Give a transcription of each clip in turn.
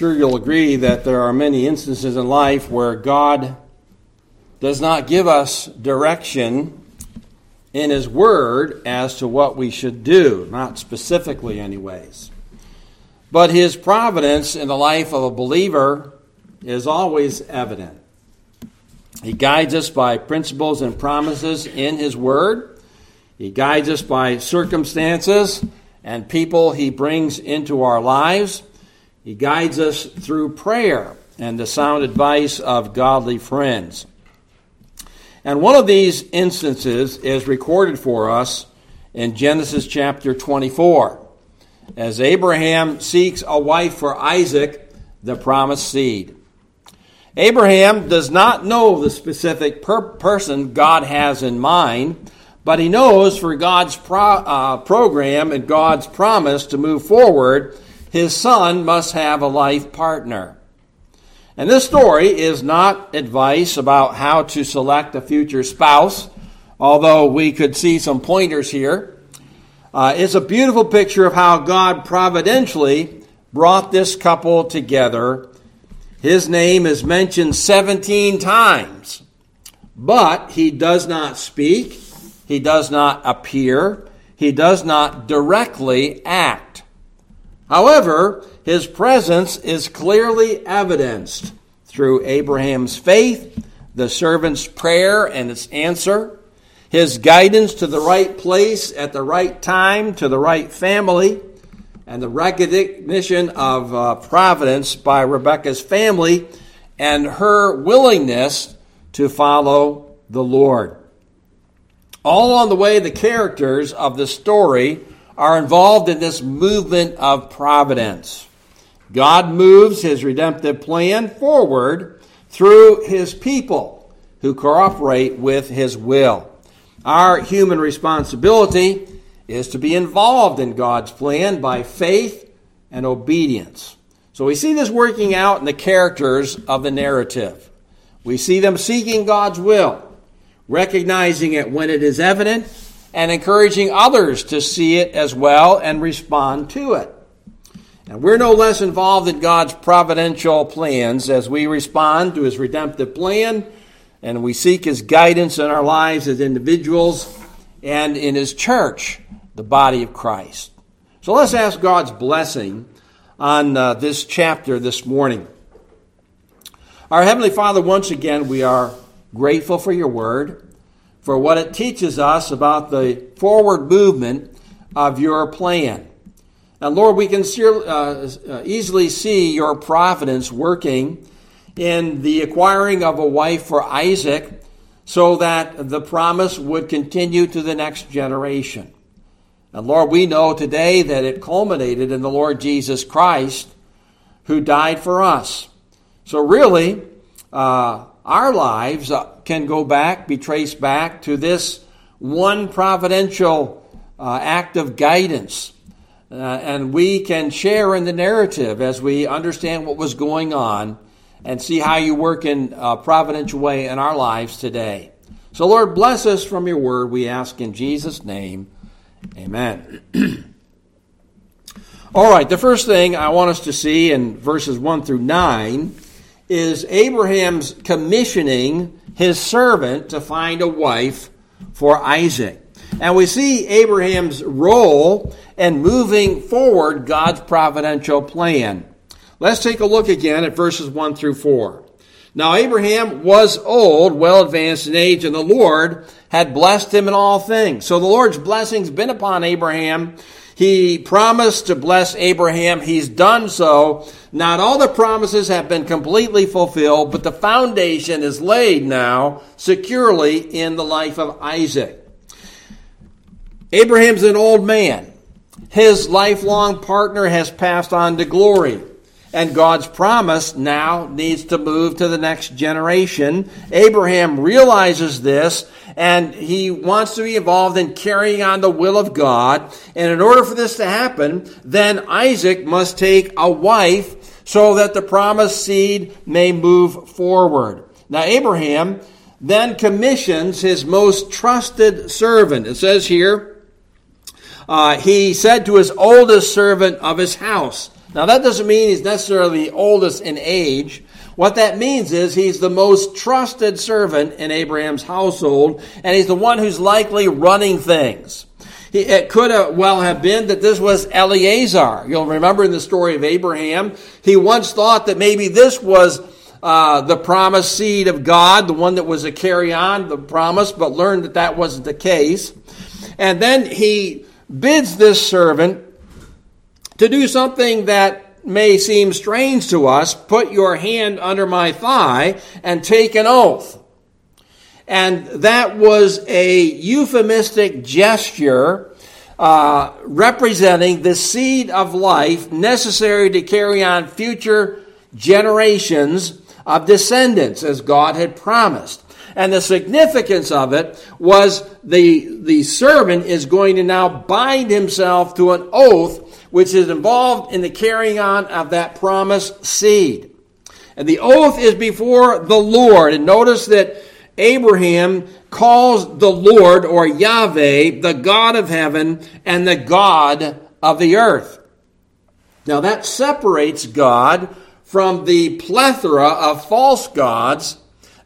sure you'll agree that there are many instances in life where God does not give us direction in His Word as to what we should do, not specifically anyways. But His providence in the life of a believer is always evident. He guides us by principles and promises in His Word. He guides us by circumstances and people He brings into our lives. He guides us through prayer and the sound advice of godly friends. And one of these instances is recorded for us in Genesis chapter 24, as Abraham seeks a wife for Isaac, the promised seed. Abraham does not know the specific person God has in mind, but he knows for God's program and God's promise to move forward, his son must have a life partner. And this story is not advice about how to select a future spouse, although we could see some pointers here. It's a beautiful picture of how God providentially brought this couple together. His name is mentioned 17 times, but he does not speak, he does not appear, he does not directly act. However, his presence is clearly evidenced through Abraham's faith, the servant's prayer and its answer, his guidance to the right place at the right time, to the right family, and the recognition of providence by Rebekah's family and her willingness to follow the Lord. All on the way, the characters of the story are involved in this movement of providence. God moves His redemptive plan forward through His people who cooperate with His will. Our human responsibility is to be involved in God's plan by faith and obedience. So we see this working out in the characters of the narrative. We see them seeking God's will, recognizing it when it is evident, and encouraging others to see it as well and respond to it. And we're no less involved in God's providential plans as we respond to His redemptive plan, and we seek His guidance in our lives as individuals and in His church, the body of Christ. So let's ask God's blessing on this chapter this morning. Our Heavenly Father, once again, we are grateful for your word, for what it teaches us about the forward movement of your plan. And Lord, we can easily see your providence working in the acquiring of a wife for Isaac so that the promise would continue to the next generation. And Lord, we know today that it culminated in the Lord Jesus Christ, who died for us. So really, our lives can go back, be traced back to this one providential act of guidance. And we can share in the narrative as we understand what was going on and see how you work in a providential way in our lives today. So Lord, bless us from your word, we ask in Jesus' name. Amen. All right, the first thing I want us to see in verses 1 through 9 is Abraham's commissioning his servant to find a wife for Isaac. And we see Abraham's role in moving forward God's providential plan. Let's take a look again at verses 1 through 4. Now Abraham was old, well advanced in age, and the Lord had blessed him in all things. So the Lord's blessing's been upon Abraham. He promised to bless Abraham. He's done so. Not all the promises have been completely fulfilled, but the foundation is laid now securely in the life of Isaac. Abraham's an old man. His lifelong partner has passed on to glory, and God's promise now needs to move to the next generation. Abraham realizes this, and he wants to be involved in carrying on the will of God. And in order for this to happen, then Isaac must take a wife so that the promised seed may move forward. Now, Abraham then commissions his most trusted servant. It says here, he said to his oldest servant of his house, Now that doesn't mean he's necessarily the oldest in age. What that means is he's the most trusted servant in Abraham's household, and he's the one who's likely running things. It could well have been that this was Eliezer. You'll remember in the story of Abraham, he once thought that maybe this was the promised seed of God, the one that was to carry on the promise, but learned that that wasn't the case. And then he bids this servant to do something that may seem strange to us: put your hand under my thigh and take an oath. And that was a euphemistic gesture representing the seed of life necessary to carry on future generations of descendants, as God had promised. And the significance of it was the servant is going to now bind himself to an oath which is involved in the carrying on of that promised seed. And the oath is before the Lord. And notice that Abraham calls the Lord, or Yahweh, the God of heaven and the God of the earth. Now that separates God from the plethora of false gods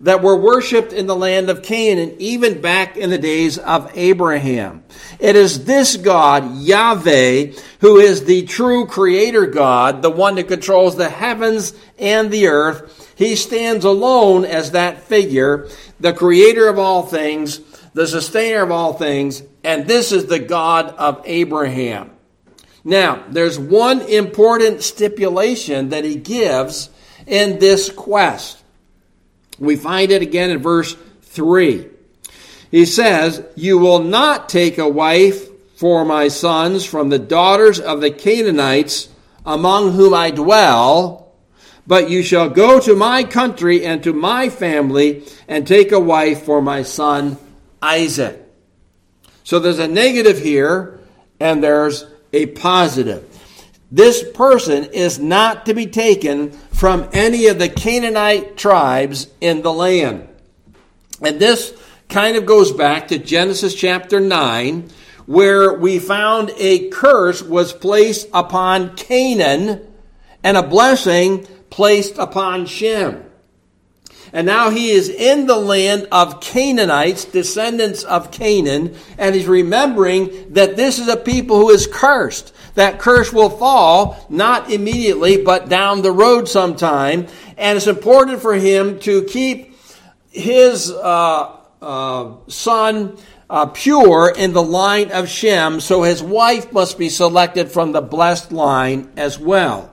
that were worshipped in the land of Canaan, even back in the days of Abraham. It is this God, Yahweh, who is the true creator God, the one that controls the heavens and the earth. He stands alone as that figure, the creator of all things, the sustainer of all things, and this is the God of Abraham. Now, there's one important stipulation that he gives in this quest. We find it again in verse 3. He says, "You will not take a wife for my sons from the daughters of the Canaanites among whom I dwell, but you shall go to my country and to my family and take a wife for my son Isaac." So there's a negative here and there's a positive. This person is not to be taken from any of the Canaanite tribes in the land. And this kind of goes back to Genesis chapter 9, where we found a curse was placed upon Canaan and a blessing placed upon Shem. And now he is in the land of Canaanites, descendants of Canaan, and he's remembering that this is a people who is cursed. That curse will fall, not immediately, but down the road sometime. And it's important for him to keep his son pure in the line of Shem, so his wife must be selected from the blessed line as well.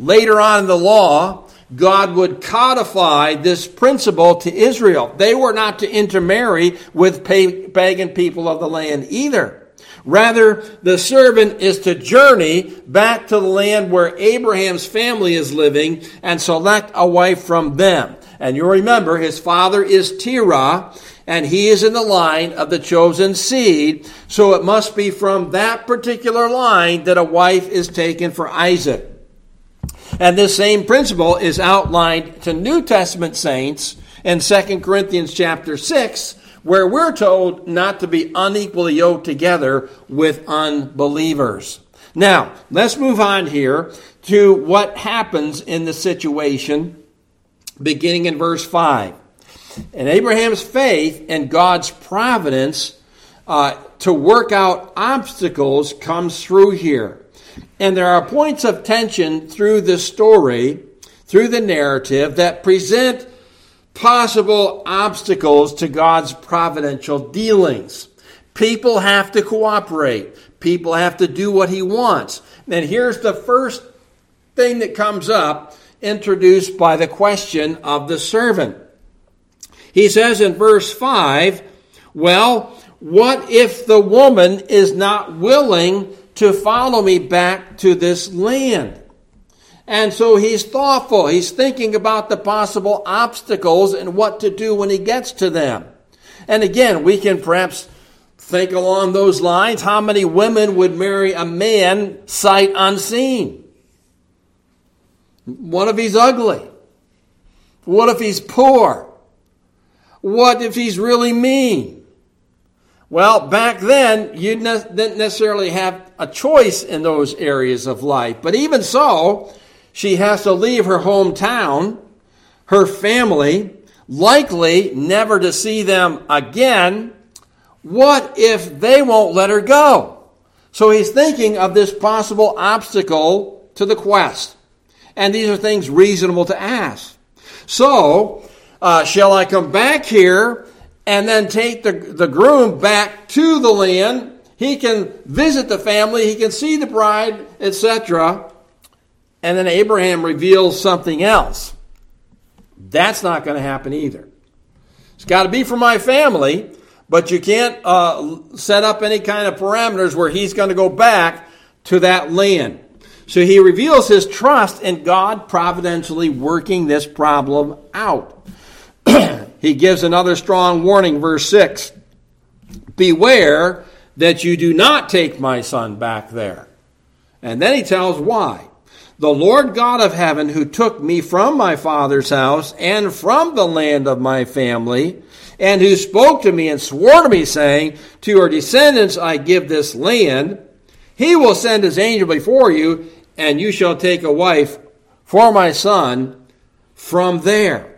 Later on in the law, God would codify this principle to Israel. They were not to intermarry with pagan people of the land either. Rather, the servant is to journey back to the land where Abraham's family is living and select a wife from them. And you'll remember his father is Terah, and he is in the line of the chosen seed, so it must be from that particular line that a wife is taken for Isaac. And this same principle is outlined to New Testament saints in 2 Corinthians chapter 6, where we're told not to be unequally yoked together with unbelievers. Now, let's move on here to what happens in the situation, beginning in verse 5. And Abraham's faith and God's providence to work out obstacles comes through here. And there are points of tension through the story, through the narrative, that present possible obstacles to God's providential dealings. People have to cooperate. People have to do what he wants. And here's the first thing that comes up, introduced by the question of the servant. He says in verse 5, "Well, what if the woman is not willing to follow me back to this land?" And so he's thoughtful. He's thinking about the possible obstacles and what to do when he gets to them. And again, we can perhaps think along those lines. How many women would marry a man sight unseen? What if he's ugly? What if he's poor? What if he's really mean? Well, back then, you didn't necessarily have a choice in those areas of life. But even so, she has to leave her hometown, her family, likely never to see them again. What if they won't let her go? So he's thinking of this possible obstacle to the quest. And these are things reasonable to ask. So, shall I come back here and then take the groom back to the land? He can visit the family, he can see the bride, etc. And then Abraham reveals something else. That's not going to happen either. It's got to be for my family, but you can't set up any kind of parameters where he's going to go back to that land. So he reveals his trust in God providentially working this problem out. He gives another strong warning, verse 6. Beware that you do not take my son back there. And then he tells why. The Lord God of heaven, who took me from my father's house and from the land of my family, and who spoke to me and swore to me, saying, to your descendants I give this land, he will send his angel before you, and you shall take a wife for my son from there.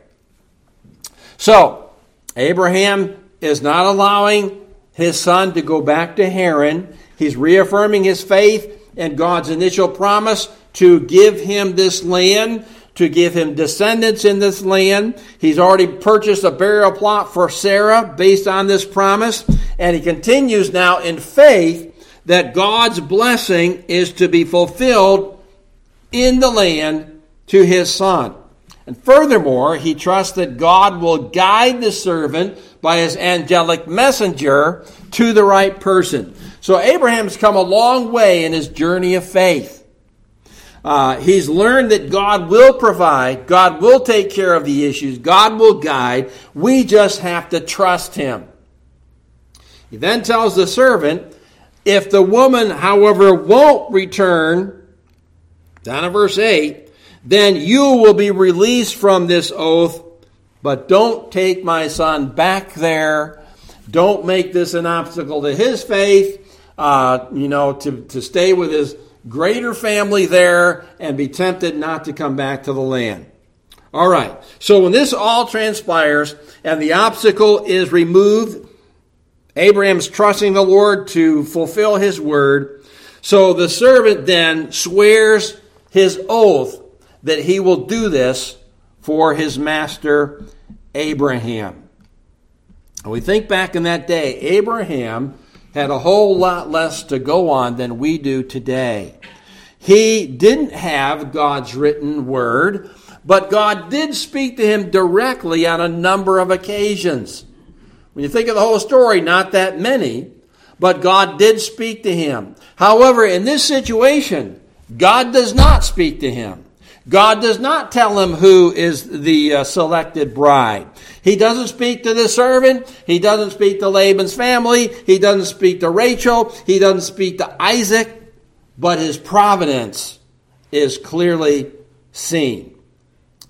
So, Abraham is not allowing his son to go back to Haran. He's reaffirming his faith and God's initial promise to give him this land, to give him descendants in this land. He's already purchased a burial plot for Sarah based on this promise. And he continues now in faith that God's blessing is to be fulfilled in the land to his son. And furthermore, he trusts that God will guide the servant by his angelic messenger to the right person. So Abraham's come a long way in his journey of faith. He's learned that God will provide, God will take care of the issues, God will guide. We just have to trust him. He then tells the servant, if the woman, however, won't return, down in verse 8, then you will be released from this oath, but don't take my son back there. Don't make this an obstacle to his faith, to stay with his greater family there and be tempted not to come back to the land. All right. So when this all transpires and the obstacle is removed, Abraham's trusting the Lord to fulfill his word. So the servant then swears his oath that he will do this for his master Abraham. And we think back in that day, Abraham had a whole lot less to go on than we do today. He didn't have God's written word, but God did speak to him directly on a number of occasions. When you think of the whole story, not that many, but God did speak to him. However, in this situation, God does not speak to him. God does not tell him who is the selected bride. He doesn't speak to the servant. He doesn't speak to Laban's family. He doesn't speak to Rachel. He doesn't speak to Isaac. But his providence is clearly seen.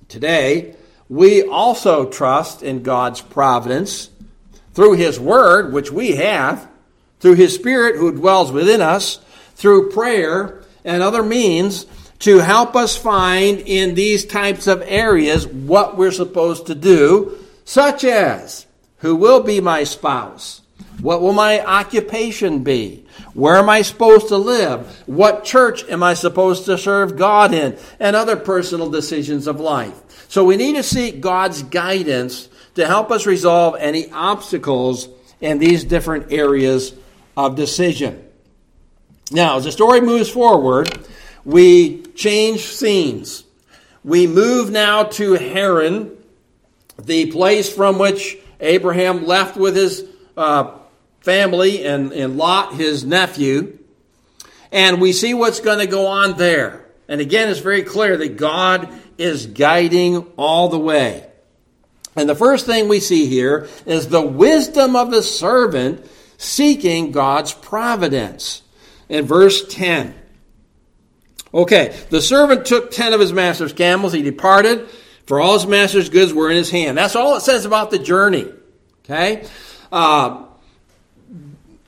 Today, we also trust in God's providence through his word, which we have, through his spirit who dwells within us, through prayer and other means to help us find in these types of areas what we're supposed to do, such as, who will be my spouse? What will my occupation be? Where am I supposed to live? What church am I supposed to serve God in? And other personal decisions of life. So we need to seek God's guidance to help us resolve any obstacles in these different areas of decision. Now, as the story moves forward, we change scenes. We move now to Haran, the place from which Abraham left with his family and Lot, his nephew. And we see what's going to go on there. And again, it's very clear that God is guiding all the way. And the first thing we see here is the wisdom of the servant seeking God's providence. In verse 10. Okay, the servant took 10 of his master's camels. He departed, for all his master's goods were in his hand. That's all it says about the journey. Okay?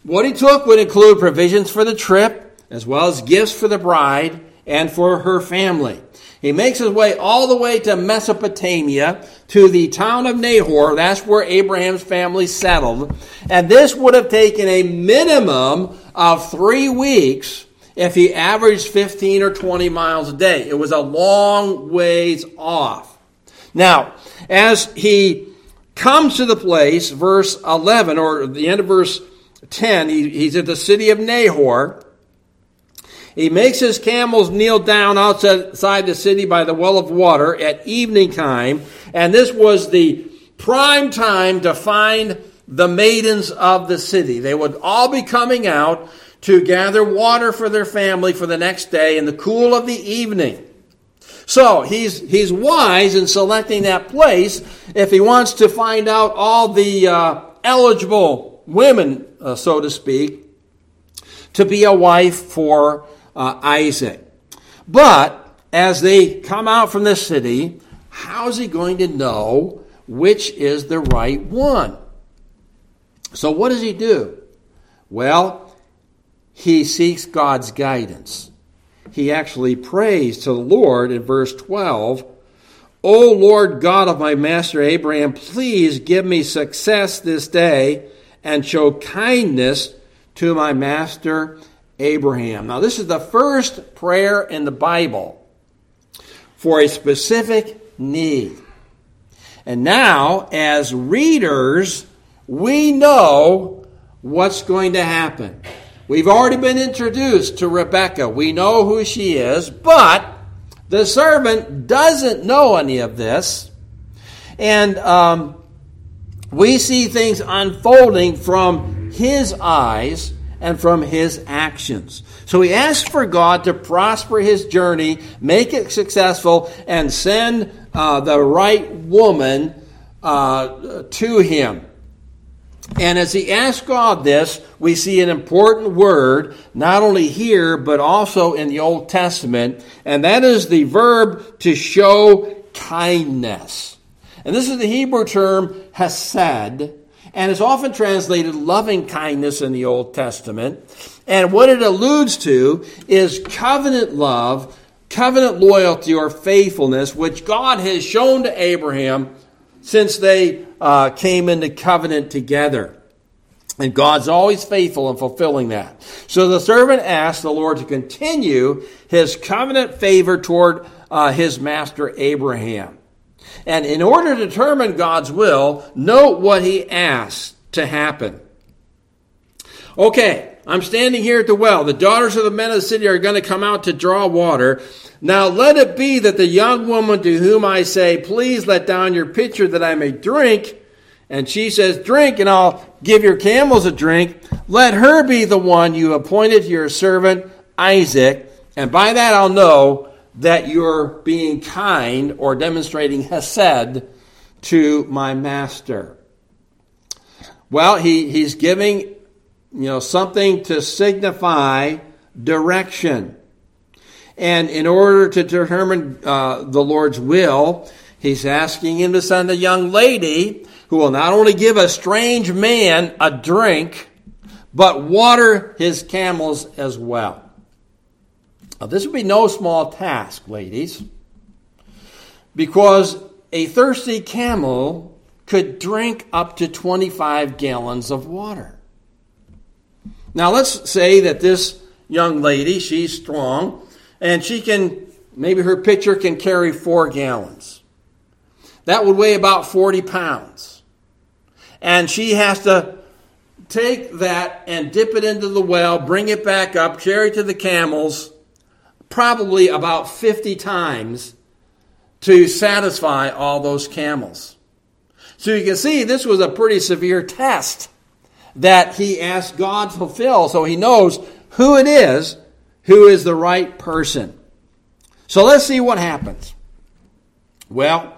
What he took would include provisions for the trip, as well as gifts for the bride and for her family. He makes his way all the way to Mesopotamia, to the town of Nahor. That's where Abraham's family settled. And this would have taken a minimum of 3 weeks if he averaged 15 or 20 miles a day. It was a long ways off. Now, as he comes to the place, verse 11, or the end of verse 10, he's at the city of Nahor. He makes his camels kneel down outside the city by the well of water at evening time. And this was the prime time to find the maidens of the city. They would all be coming out to gather water for their family for the next day in the cool of the evening. So he's wise in selecting that place if he wants to find out all the eligible women, so to speak, to be a wife for Isaac. But as they come out from the city, how is he going to know which is the right one? So what does he do? Well, he seeks God's guidance. He actually prays to the Lord in verse 12, "O Lord God of my master Abraham, please give me success this day and show kindness to my master Abraham." Now, this is the first prayer in the Bible for a specific need. And now, as readers, we know what's going to happen. We've already been introduced to Rebekah. We know who she is, but the servant doesn't know any of this. And we see things unfolding from his eyes and from his actions. So he asks for God to prosper his journey, make it successful, and send the right woman to him. And as he asks God this, we see an important word, not only here, but also in the Old Testament, and that is the verb to show kindness. And this is the Hebrew term hesed, and it's often translated loving kindness in the Old Testament. And what it alludes to is covenant love, covenant loyalty or faithfulness, which God has shown to Abraham since they came into covenant together. And God's always faithful in fulfilling that. So the servant asked the Lord to continue his covenant favor toward his master Abraham. And in order to determine God's will, note what he asks to happen. Okay, I'm standing here at the well. The daughters of the men of the city are going to come out to draw water. Now let it be that the young woman to whom I say, "Please let down your pitcher that I may drink," and she says, "Drink, and I'll give your camels a drink," let her be the one you appointed to your servant Isaac, and by that I'll know that you're being kind or demonstrating hesed to my master. Well, he's giving, something to signify direction. And in order to determine the Lord's will, he's asking him to send a young lady who will not only give a strange man a drink, but water his camels as well. Now, this would be no small task, ladies, because a thirsty camel could drink up to 25 gallons of water. Now, let's say that this young lady, she's strong, and she can, maybe her pitcher can carry 4 gallons. That would weigh about 40 pounds. And she has to take that and dip it into the well, bring it back up, carry it to the camels, probably about 50 times to satisfy all those camels. So you can see this was a pretty severe test that he asked God to fulfill, so he knows who it is, who is the right person. So let's see what happens. Well,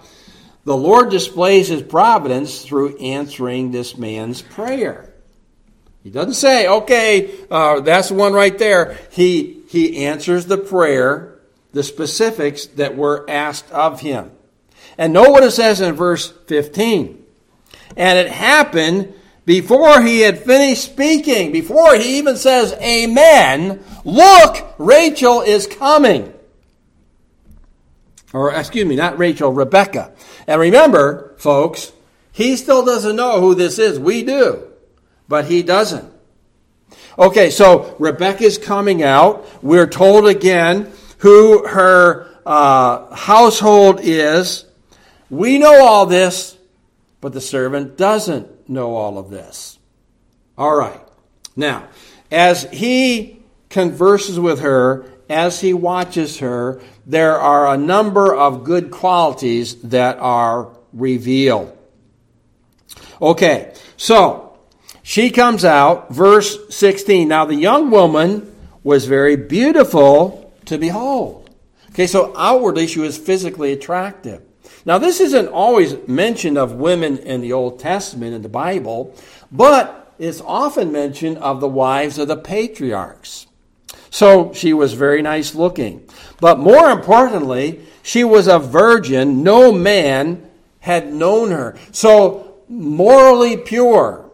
the Lord displays his providence through answering this man's prayer. He doesn't say, okay, that's the one right there. He answers the prayer, the specifics that were asked of him. And know what it says in verse 15. And it happened Before he had finished speaking, before he even says amen, look, Rachel is coming. Or, excuse me, not Rachel, Rebekah. And remember, folks, he still doesn't know who this is. We do, but he doesn't. Okay, so Rebekah's coming out. We're told again who her household is. We know all this, but the servant doesn't know all of this. All right. Now, as he converses with her, as he watches her, there are a number of good qualities that are revealed. Okay, so she comes out, verse 16. Now the young woman was very beautiful to behold. Okay, so outwardly she was physically attractive. Now, this isn't always mentioned of women in the Old Testament in the Bible, but it's often mentioned of the wives of the patriarchs. So she was very nice looking. But more importantly, she was a virgin. No man had known her. So morally pure,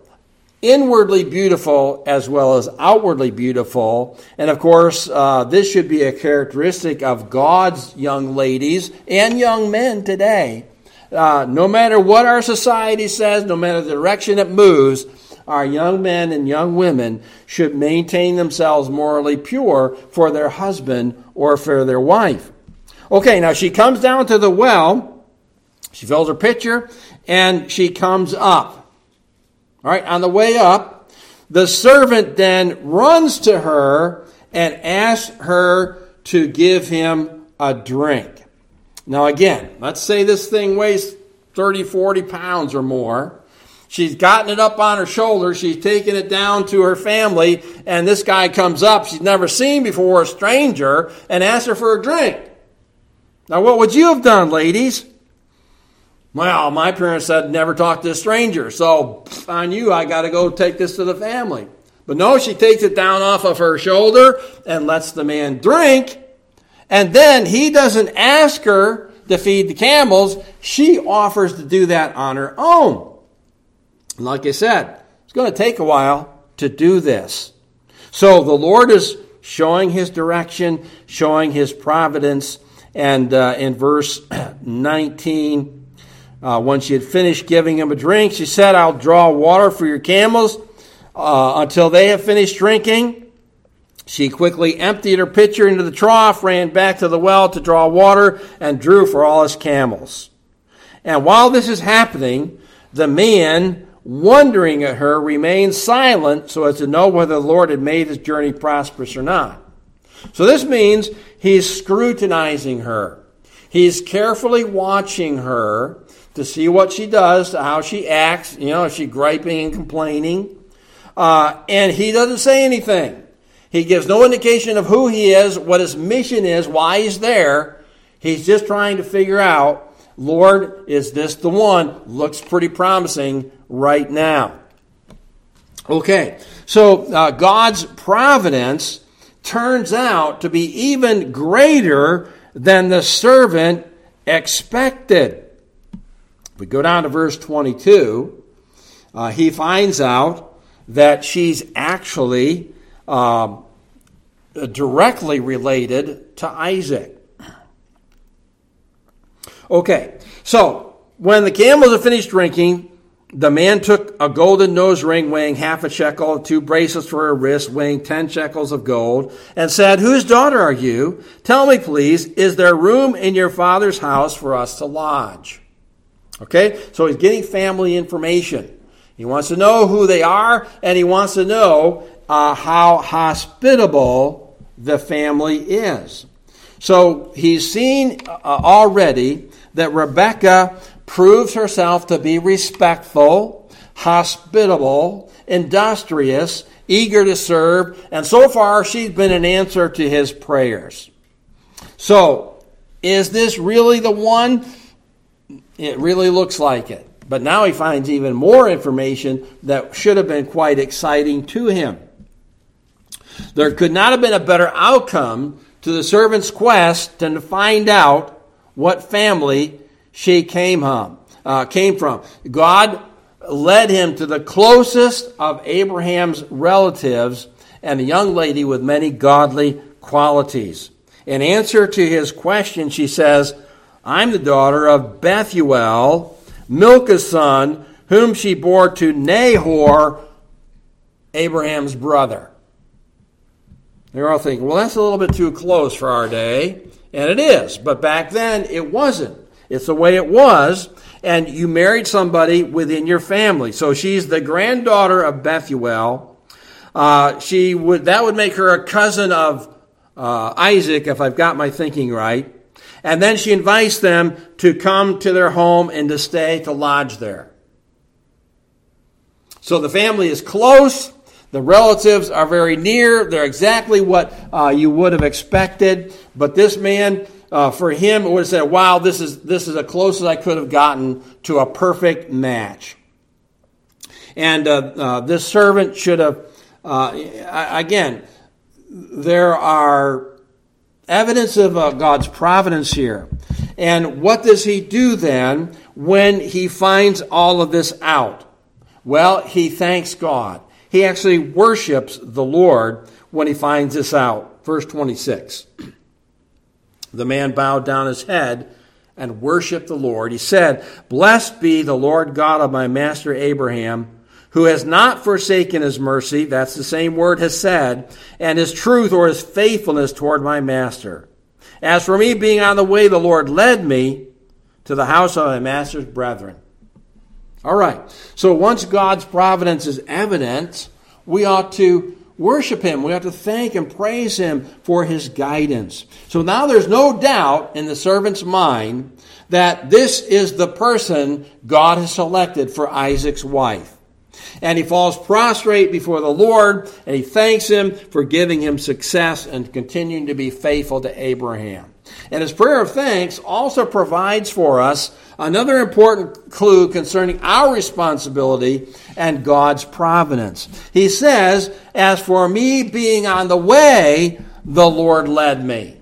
inwardly beautiful, as well as outwardly beautiful. And of course, this should be a characteristic of God's young ladies and young men today. No matter what our society says, no matter the direction it moves, our young men and young women should maintain themselves morally pure for their husband or for their wife. Okay, now she comes down to the well, she fills her pitcher, and she comes up. All right, on the way up, the servant then runs to her and asks her to give him a drink. Now again, let's say this thing weighs 30, 40 pounds or more. She's gotten it up on her shoulder. She's taken it down to her family. And this guy comes up, she's never seen before, a stranger, and asks her for a drink. Now, what would you have done, ladies? Well, my parents said never talk to a stranger. So on you, I got to go take this to the family. But no, she takes it down off of her shoulder and lets the man drink. And then he doesn't ask her to feed the camels. She offers to do that on her own. And like I said, it's going to take a while to do this. So the Lord is showing his direction, showing his providence. And in verse 19, when she had finished giving him a drink, she said, I'll draw water for your camels until they have finished drinking. She quickly emptied her pitcher into the trough, ran back to the well to draw water, and drew for all his camels. And while this is happening, the man, wondering at her, remained silent so as to know whether the Lord had made his journey prosperous or not. So this means he's scrutinizing her. He's carefully watching her to see what she does, how she acts. You know, is she griping and complaining? And he doesn't say anything. He gives no indication of who he is, what his mission is, why he's there. He's just trying to figure out, Lord, is this the one? Looks pretty promising right now. Okay, so God's providence turns out to be even greater than the servant expected. If we go down to verse 22, he finds out that she's actually directly related to Isaac. Okay, so when the camels had finished drinking, the man took a golden nose ring weighing half a shekel, 2 bracelets for her wrist weighing 10 shekels of gold, and said, Whose daughter are you? Tell me, please, is there room in your father's house for us to lodge? Okay, so he's getting family information. He wants to know who they are, and he wants to know how hospitable the family is. So he's seen already that Rebekah proves herself to be respectful, hospitable, industrious, eager to serve, and so far she's been an answer to his prayers. So, is this really the one? It really looks like it. But now he finds even more information that should have been quite exciting to him. There could not have been a better outcome to the servant's quest than to find out what family she came from. God led him to the closest of Abraham's relatives and a young lady with many godly qualities. In answer to his question, she says, I'm the daughter of Bethuel, Milcah's son, whom she bore to Nahor, Abraham's brother. They're all thinking, well, that's a little bit too close for our day. And it is, but back then it wasn't. It's the way it was, and you married somebody within your family. So she's the granddaughter of Bethuel. That would make her a cousin of Isaac, if I've got my thinking right. And then she invites them to come to their home and to stay, to lodge there. So the family is close. The relatives are very near. They're exactly what you would have expected. But this man, for him, would have said, wow, this is the closest I could have gotten to a perfect match. And this servant should have, again, there are evidence of God's providence here. And what does he do then when he finds all of this out? Well, he thanks God. He actually worships the Lord when he finds this out. Verse 26. The man bowed down his head and worshiped the Lord. He said, Blessed be the Lord God of my master Abraham, who has not forsaken his mercy, that's the same word hesed, and his truth or his faithfulness toward my master. As for me being on the way, the Lord led me to the house of my master's brethren. All right, so once God's providence is evident, we ought to worship him. We ought to thank and praise him for his guidance. So now there's no doubt in the servant's mind that this is the person God has selected for Isaac's wife. And he falls prostrate before the Lord, and he thanks him for giving him success and continuing to be faithful to Abraham. And his prayer of thanks also provides for us another important clue concerning our responsibility and God's providence. He says, as for me being on the way, the Lord led me.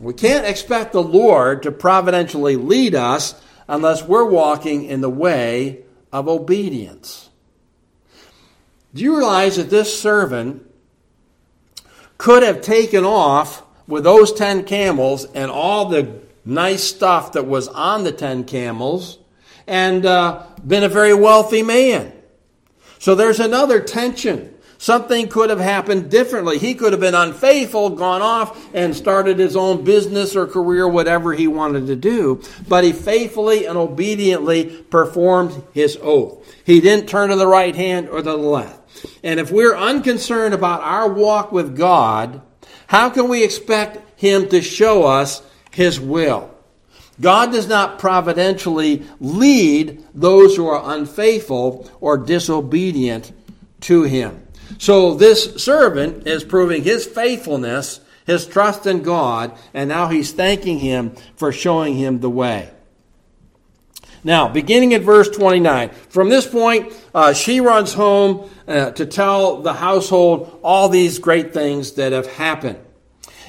We can't expect the Lord to providentially lead us unless we're walking in the way of obedience. Do you realize that this servant could have taken off with those 10 camels and all the nice stuff that was on the 10 camels and been a very wealthy man? So there's another tension. Something could have happened differently. He could have been unfaithful, gone off, and started his own business or career, whatever he wanted to do. But he faithfully and obediently performed his oath. He didn't turn to the right hand or the left. And if we're unconcerned about our walk with God, how can we expect him to show us his will? God does not providentially lead those who are unfaithful or disobedient to him. So this servant is proving his faithfulness, his trust in God, and now he's thanking him for showing him the way. Now, beginning at verse 29, from this point, she runs home to tell the household all these great things that have happened.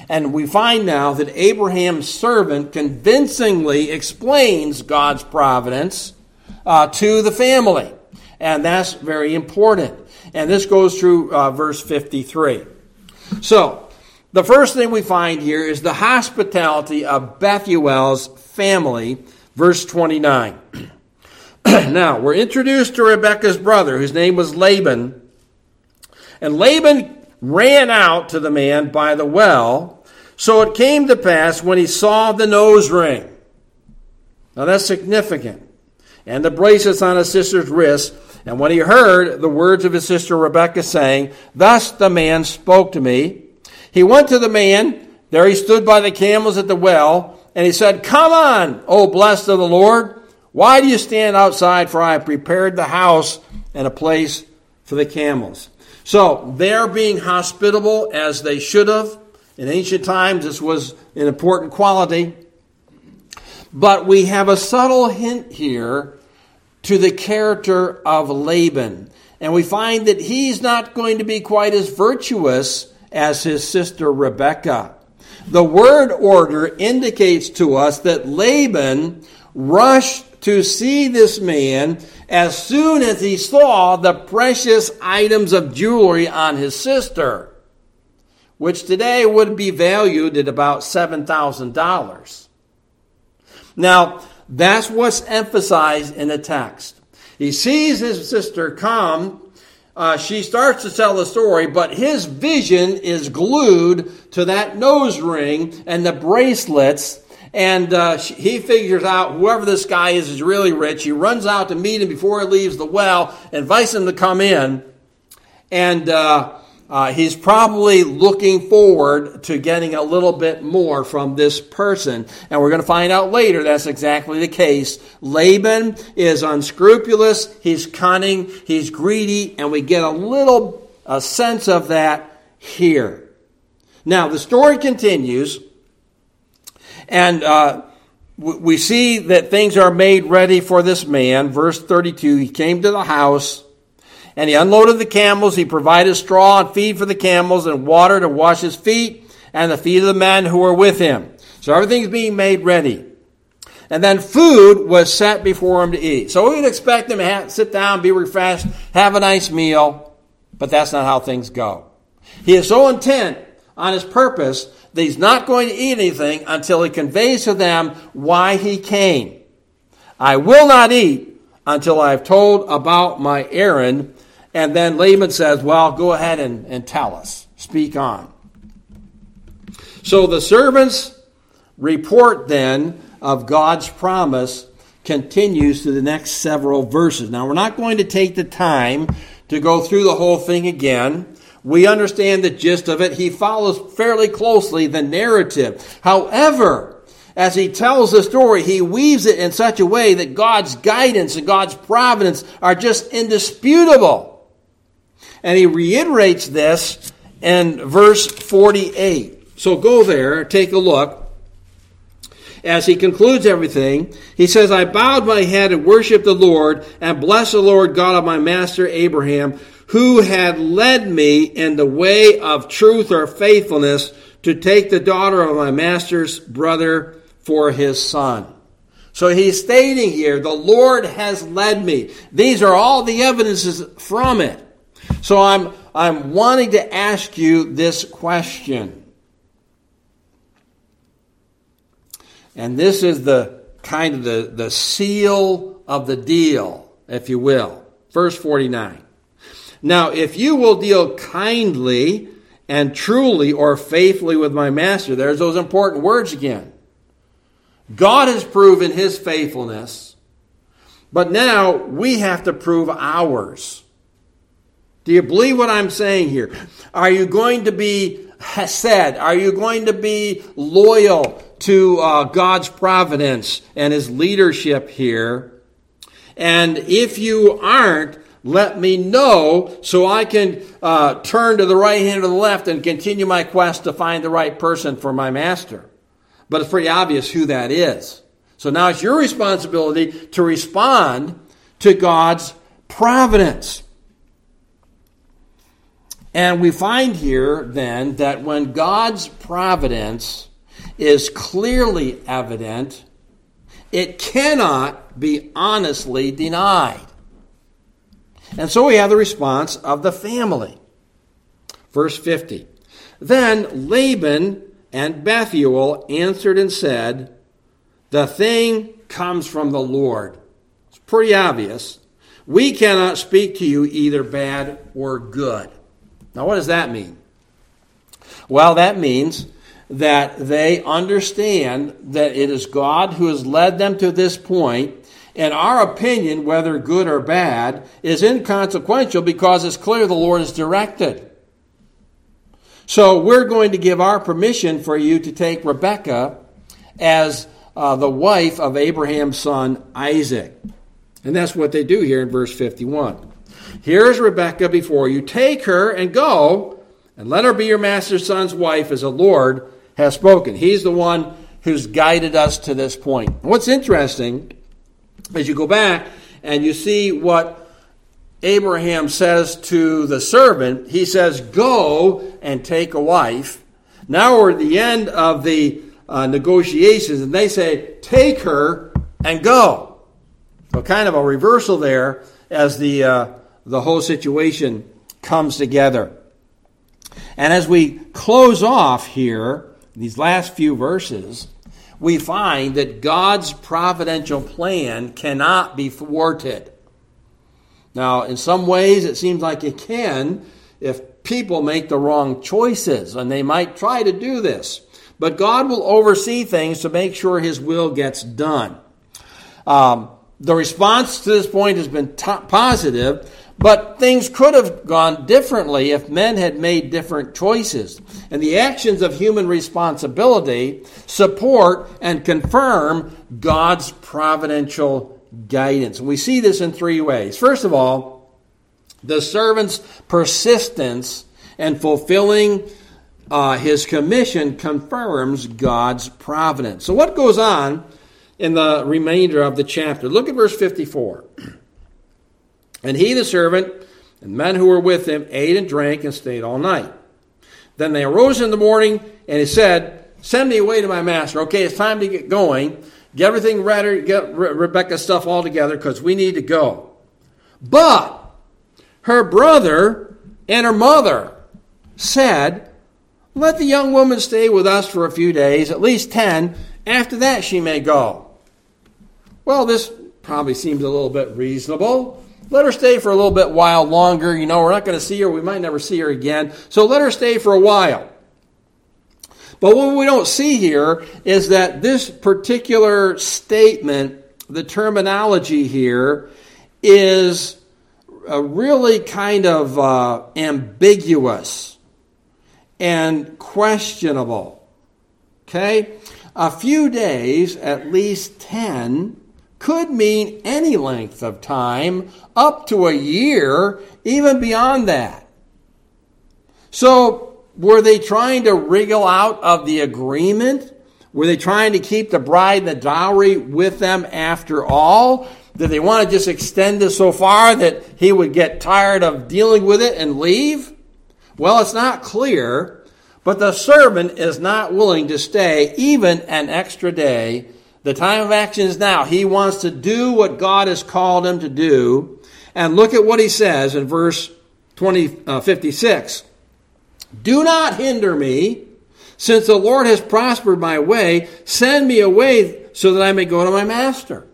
And we find now that Abraham's servant convincingly explains God's providence to the family. And that's very important. And this goes through verse 53. So, the first thing we find here is the hospitality of Bethuel's family, verse 29. Now, we're introduced to Rebekah's brother, whose name was Laban. And Laban ran out to the man by the well. So it came to pass when he saw the nose ring. Now, that's significant. And the bracelets on his sister's wrist. And when he heard the words of his sister Rebekah saying, Thus the man spoke to me. He went to the man. There he stood by the camels at the well. And he said, Come on, O blessed of the Lord. Why do you stand outside? For I have prepared the house and a place for the camels. So they're being hospitable as they should have. In ancient times, this was an important quality. But we have a subtle hint here to the character of Laban. And we find that he's not going to be quite as virtuous as his sister Rebekah. The word order indicates to us that Laban rushed to see this man as soon as he saw the precious items of jewelry on his sister, which today would be valued at about $7,000. Now, that's what's emphasized in the text. He sees his sister come. She starts to tell the story, but his vision is glued to that nose ring and the bracelets. And he figures out whoever this guy is really rich. He runs out to meet him before he leaves the well, invites him to come in. And he's probably looking forward to getting a little bit more from this person. And we're going to find out later that's exactly the case. Laban is unscrupulous, he's cunning, he's greedy, and we get a sense of that here. Now, the story continues, and we see that things are made ready for this man. Verse 32, he came to the house, and he unloaded the camels. He provided straw and feed for the camels and water to wash his feet and the feet of the men who were with him. So everything's being made ready. And then food was set before him to eat. So we would expect him to sit down, be refreshed, have a nice meal. But that's not how things go. He is so intent on his purpose that he's not going to eat anything until he conveys to them why he came. I will not eat until I have told about my errand. And then Laban says, well, go ahead and tell us. Speak on. So the servant's report then of God's promise continues to the next several verses. Now, we're not going to take the time to go through the whole thing again. We understand the gist of it. He follows fairly closely the narrative. However, as he tells the story, he weaves it in such a way that God's guidance and God's providence are just indisputable. And he reiterates this in verse 48. So go there, take a look. As he concludes everything, he says, I bowed my head and worshiped the Lord and blessed the Lord God of my master Abraham, who had led me in the way of truth or faithfulness to take the daughter of my master's brother for his son. So he's stating here, the Lord has led me. These are all the evidences from it. So I'm wanting to ask you this question. And this is the kind of the seal of the deal, if you will. Verse 49. Now, if you will deal kindly and truly or faithfully with my master, there's those important words again. God has proven his faithfulness, but now we have to prove ours. Do you believe what I'm saying here? Are you going to be hesed? Are you going to be loyal to God's providence and his leadership here? And if you aren't, let me know so I can turn to the right hand or the left and continue my quest to find the right person for my master. But it's pretty obvious who that is. So now it's your responsibility to respond to God's providence. And we find here, then, that when God's providence is clearly evident, it cannot be honestly denied. And so we have the response of the family. Verse 50. Then Laban and Bethuel answered and said, the thing comes from the Lord. It's pretty obvious. We cannot speak to you either bad or good. Now, what does that mean? Well, that means that they understand that it is God who has led them to this point, and our opinion, whether good or bad, is inconsequential because it's clear the Lord has directed. So we're going to give our permission for you to take Rebekah as the wife of Abraham's son Isaac. And that's what they do here in verse 51. Here is Rebekah before you. Take her and go, and let her be your master's son's wife as the Lord has spoken. He's the one who's guided us to this point. What's interesting is you go back and you see what Abraham says to the servant. He says, go and take a wife. Now we're at the end of the negotiations, and they say, take her and go. So kind of a reversal there as the whole situation comes together. And as we close off here, these last few verses, we find that God's providential plan cannot be thwarted. Now, in some ways, it seems like it can if people make the wrong choices, and they might try to do this. But God will oversee things to make sure his will gets done. The response to this point has been positive, but things could have gone differently if men had made different choices. And the actions of human responsibility support and confirm God's providential guidance. And we see this in three ways. First of all, the servant's persistence and fulfilling his commission confirms God's providence. So what goes on in the remainder of the chapter? Look at verse 54. And he, the servant, and men who were with him ate and drank and stayed all night. Then they arose in the morning, and he said, send me away to my master. Okay, it's time to get going. Get everything ready, get Rebekah's stuff all together, because we need to go. But her brother and her mother said, let the young woman stay with us for a few days, at least 10. After that, she may go. Well, this probably seems a little bit reasonable. Let her stay for a little bit while longer. You know, we're not going to see her. We might never see her again. So let her stay for a while. But what we don't see here is that this particular statement, the terminology here, is really kind of ambiguous and questionable. Okay? A few days, at least 10, could mean any length of time, up to a year, even beyond that. So, were they trying to wriggle out of the agreement? Were they trying to keep the bride and the dowry with them after all? Did they want to just extend this so far that he would get tired of dealing with it and leave? Well, it's not clear. But the servant is not willing to stay even an extra day. The time of action is now. He wants to do what God has called him to do. And look at what he says in verse 56. Do not hinder me, since the Lord has prospered my way. Send me away so that I may go to my master.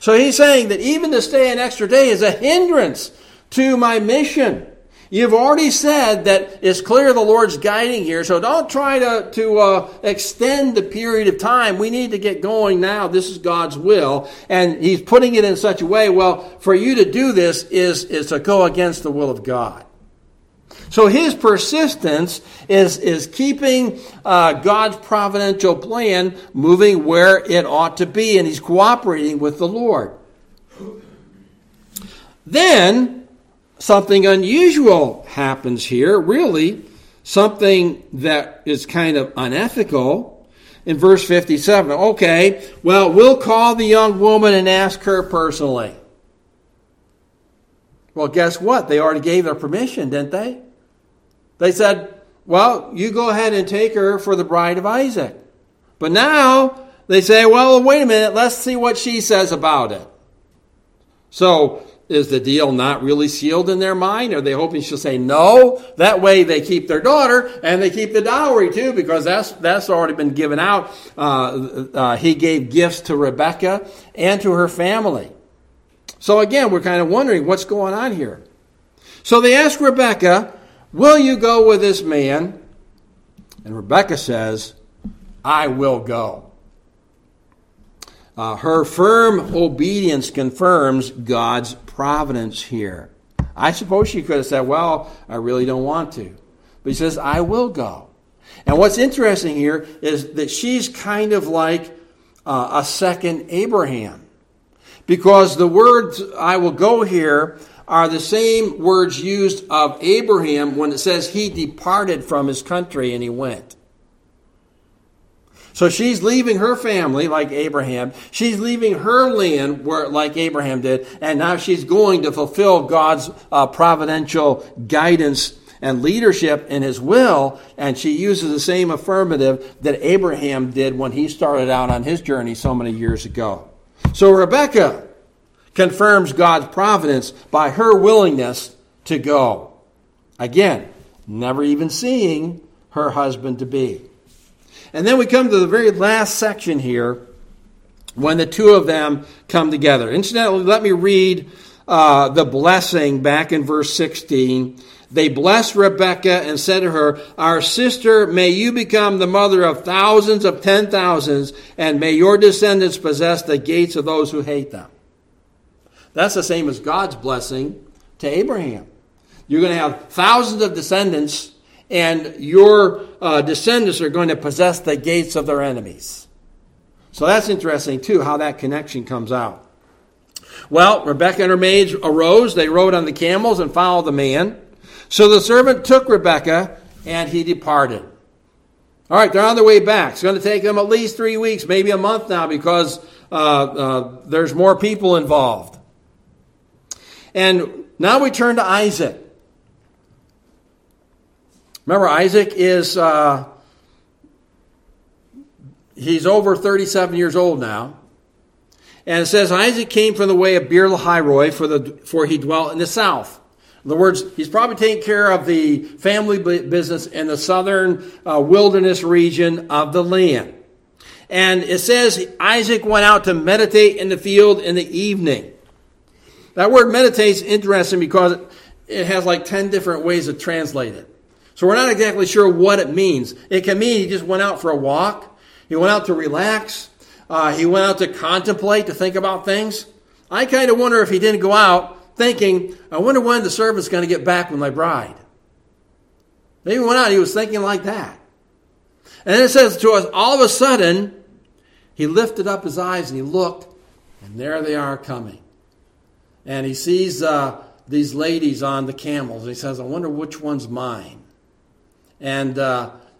So he's saying that even to stay an extra day is a hindrance to my mission. You've already said that it's clear the Lord's guiding here, so don't try to extend the period of time. We need to get going now. This is God's will, and he's putting it in such a way, well, for you to do this is to go against the will of God. So his persistence is keeping God's providential plan moving where it ought to be, and he's cooperating with the Lord. Then something unusual happens here, really, something that is kind of unethical. In verse 57, okay, well, we'll call the young woman and ask her personally. Well, guess what? They already gave their permission, didn't they? They said, well, you go ahead and take her for the bride of Isaac. But now they say, well, wait a minute, let's see what she says about it. So, is the deal not really sealed in their mind? Are they hoping she'll say no? That way they keep their daughter and they keep the dowry too, because that's already been given out. He gave gifts to Rebekah and to her family. So again, we're kind of wondering what's going on here. So they ask Rebekah, will you go with this man? And Rebekah says, I will go. Her firm obedience confirms God's providence here. I suppose she could have said, well, I really don't want to. But he says, I will go. And what's interesting here is that she's kind of like a second Abraham. Because the words, I will go here, are the same words used of Abraham when it says he departed from his country and he went. So she's leaving her family like Abraham. She's leaving her land like Abraham did. And now she's going to fulfill God's providential guidance and leadership in his will. And she uses the same affirmative that Abraham did when he started out on his journey so many years ago. So Rebekah confirms God's providence by her willingness to go. Again, never even seeing her husband-to-be. And then we come to the very last section here when the two of them come together. Incidentally, let me read the blessing back in verse 16. They blessed Rebekah and said to her, "Our sister, may you become the mother of thousands of 10,000s, and may your descendants possess the gates of those who hate them." That's the same as God's blessing to Abraham. You're going to have thousands of descendants, and your descendants are going to possess the gates of their enemies. So that's interesting, too, how that connection comes out. Well, Rebekah and her maids arose. They rode on the camels and followed the man. So the servant took Rebekah, and he departed. All right, they're on their way back. It's going to take them at least 3 weeks, maybe a month now, because there's more people involved. And now we turn to Isaac. Remember, Isaac is, he's over 37 years old now. And it says, Isaac came from the way of Beer Lahairoi, for he dwelt in the south. In other words, he's probably taking care of the family business in the southern wilderness region of the land. And it says, Isaac went out to meditate in the field in the evening. That word meditate is interesting because it has like 10 different ways to translate it. So we're not exactly sure what it means. It can mean he just went out for a walk. He went out to relax. He went out to contemplate, to think about things. I kind of wonder if he didn't go out thinking, I wonder when the servant's going to get back with my bride. Maybe he went out, he was thinking like that. And then it says to us, all of a sudden, he lifted up his eyes and he looked, and there they are coming. And he sees these ladies on the camels. And he says, I wonder which one's mine. And,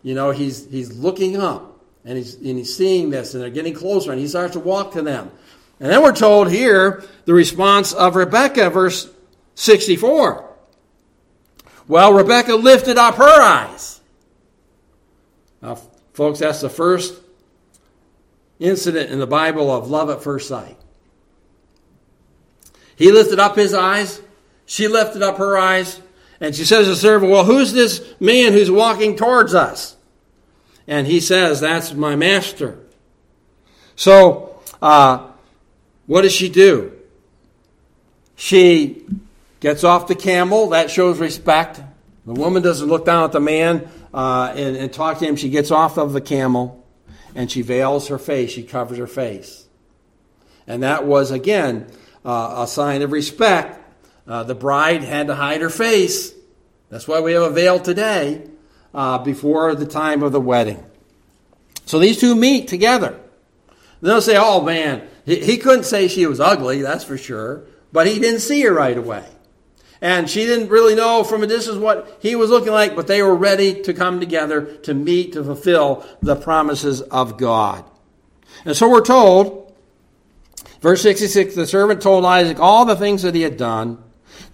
he's looking up. And he's seeing this, and they're getting closer, and he starts to walk to them. And then we're told here the response of Rebekah, verse 64. Well, Rebekah lifted up her eyes. Now, folks, that's the first incident in the Bible of love at first sight. He lifted up his eyes. She lifted up her eyes. And she says to the servant, well, who's this man who's walking towards us? And he says, that's my master. So, what does she do? She gets off the camel. That shows respect. The woman doesn't look down at the man and talk to him. She gets off of the camel, and she veils her face. She covers her face. And that was, again, a sign of respect. The bride had to hide her face. That's why we have a veil today. Before the time of the wedding. So these two meet together. They'll say, oh man, he couldn't say she was ugly, that's for sure, but he didn't see her right away. And she didn't really know from a distance what he was looking like, but they were ready to come together to meet, to fulfill the promises of God. And so we're told, verse 66, the servant told Isaac all the things that he had done.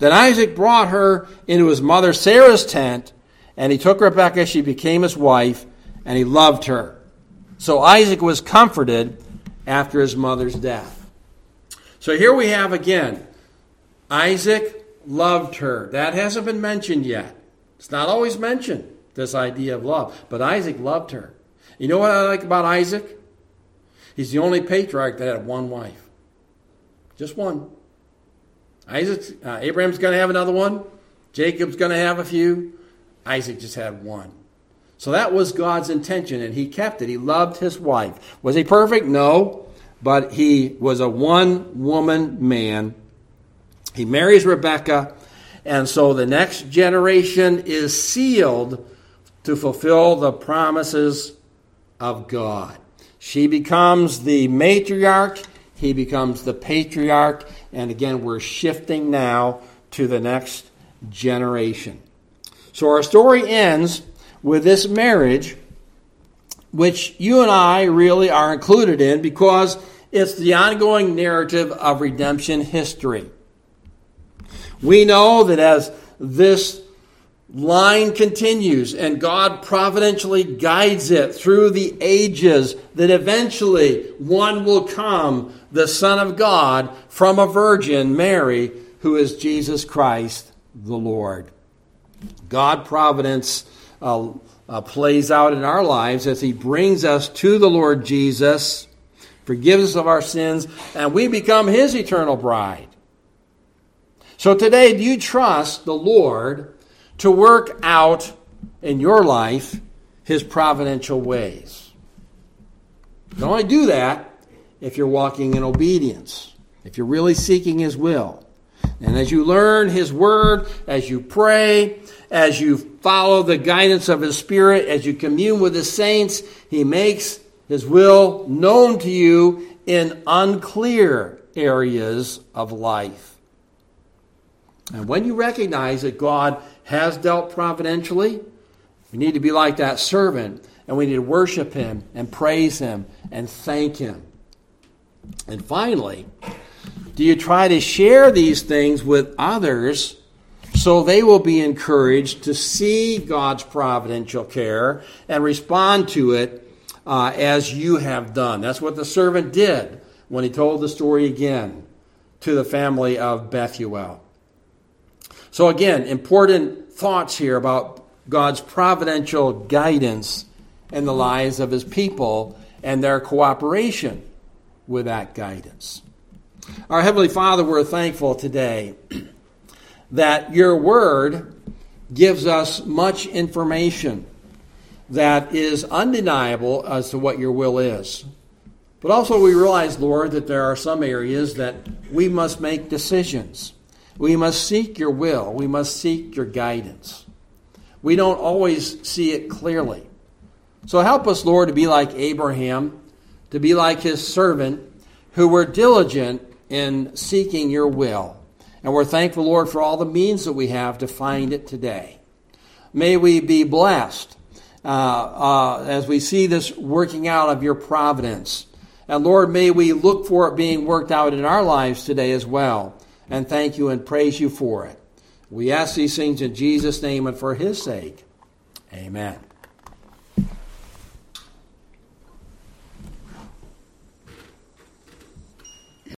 Then Isaac brought her into his mother Sarah's tent, and he took Rebekah, she became his wife, and he loved her. So Isaac was comforted after his mother's death. So here we have again, Isaac loved her. That hasn't been mentioned yet. It's not always mentioned, this idea of love. But Isaac loved her. You know what I like about Isaac? He's the only patriarch that had one wife. Just one. Abraham's going to have another one. Jacob's going to have a few. Isaac just had one. So that was God's intention, and he kept it. He loved his wife. Was he perfect? No, but he was a one-woman man. He marries Rebekah, and so the next generation is sealed to fulfill the promises of God. She becomes the matriarch. He becomes the patriarch. And again, we're shifting now to the next generation. So our story ends with this marriage, which you and I really are included in because it's the ongoing narrative of redemption history. We know that as this line continues, and God providentially guides it through the ages that eventually one will come, the Son of God, from a virgin, Mary, who is Jesus Christ the Lord. God providence plays out in our lives as he brings us to the Lord Jesus, forgives us of our sins, and we become his eternal bride. So today, do you trust the Lord to work out in your life his providential ways? You can only do that if you're walking in obedience, if you're really seeking his will. And as you learn his word, as you pray, as you follow the guidance of his Spirit, as you commune with his saints, he makes his will known to you in unclear areas of life. And when you recognize that God has dealt providentially, we need to be like that servant, and we need to worship him and praise him and thank him. And finally, do you try to share these things with others so they will be encouraged to see God's providential care and respond to it as you have done? That's what the servant did when he told the story again to the family of Bethuel. So again, important thoughts here about God's providential guidance in the lives of his people and their cooperation with that guidance. Our Heavenly Father, we're thankful today that your word gives us much information that is undeniable as to what your will is. But also we realize, Lord, that there are some areas that we must make decisions. We must seek your will. We must seek your guidance. We don't always see it clearly. So help us, Lord, to be like Abraham, to be like his servant, who were diligent in seeking your will. And we're thankful, Lord, for all the means that we have to find it today. May we be blessed as we see this working out of your providence. And Lord, may we look for it being worked out in our lives today as well. And thank you and praise you for it. We ask these things in Jesus' name and for his sake. Amen.